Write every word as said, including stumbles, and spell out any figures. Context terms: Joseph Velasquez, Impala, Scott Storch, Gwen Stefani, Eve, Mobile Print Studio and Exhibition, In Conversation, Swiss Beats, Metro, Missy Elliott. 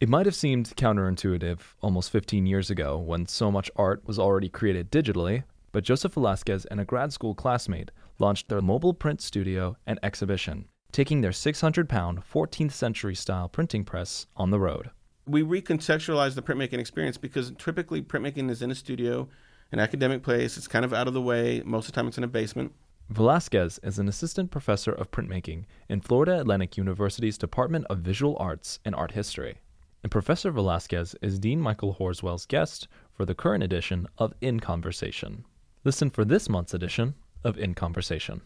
It might have seemed counterintuitive almost fifteen years ago when so much art was already created digitally, but Joseph Velasquez and a grad school classmate launched their Mobile Print Studio and Exhibition, taking their six hundred pound fourteenth century style printing press on the road. We recontextualized the printmaking experience because typically printmaking is in a studio, an academic place. It's kind of out of the way. Most of the time it's in a basement. Velasquez is an assistant professor of printmaking in Florida Atlantic University's Department of Visual Arts and Art History. And Professor Velasquez is Dean Michael Horswell's guest for the current edition of In Conversation. Listen for this month's edition of In Conversation.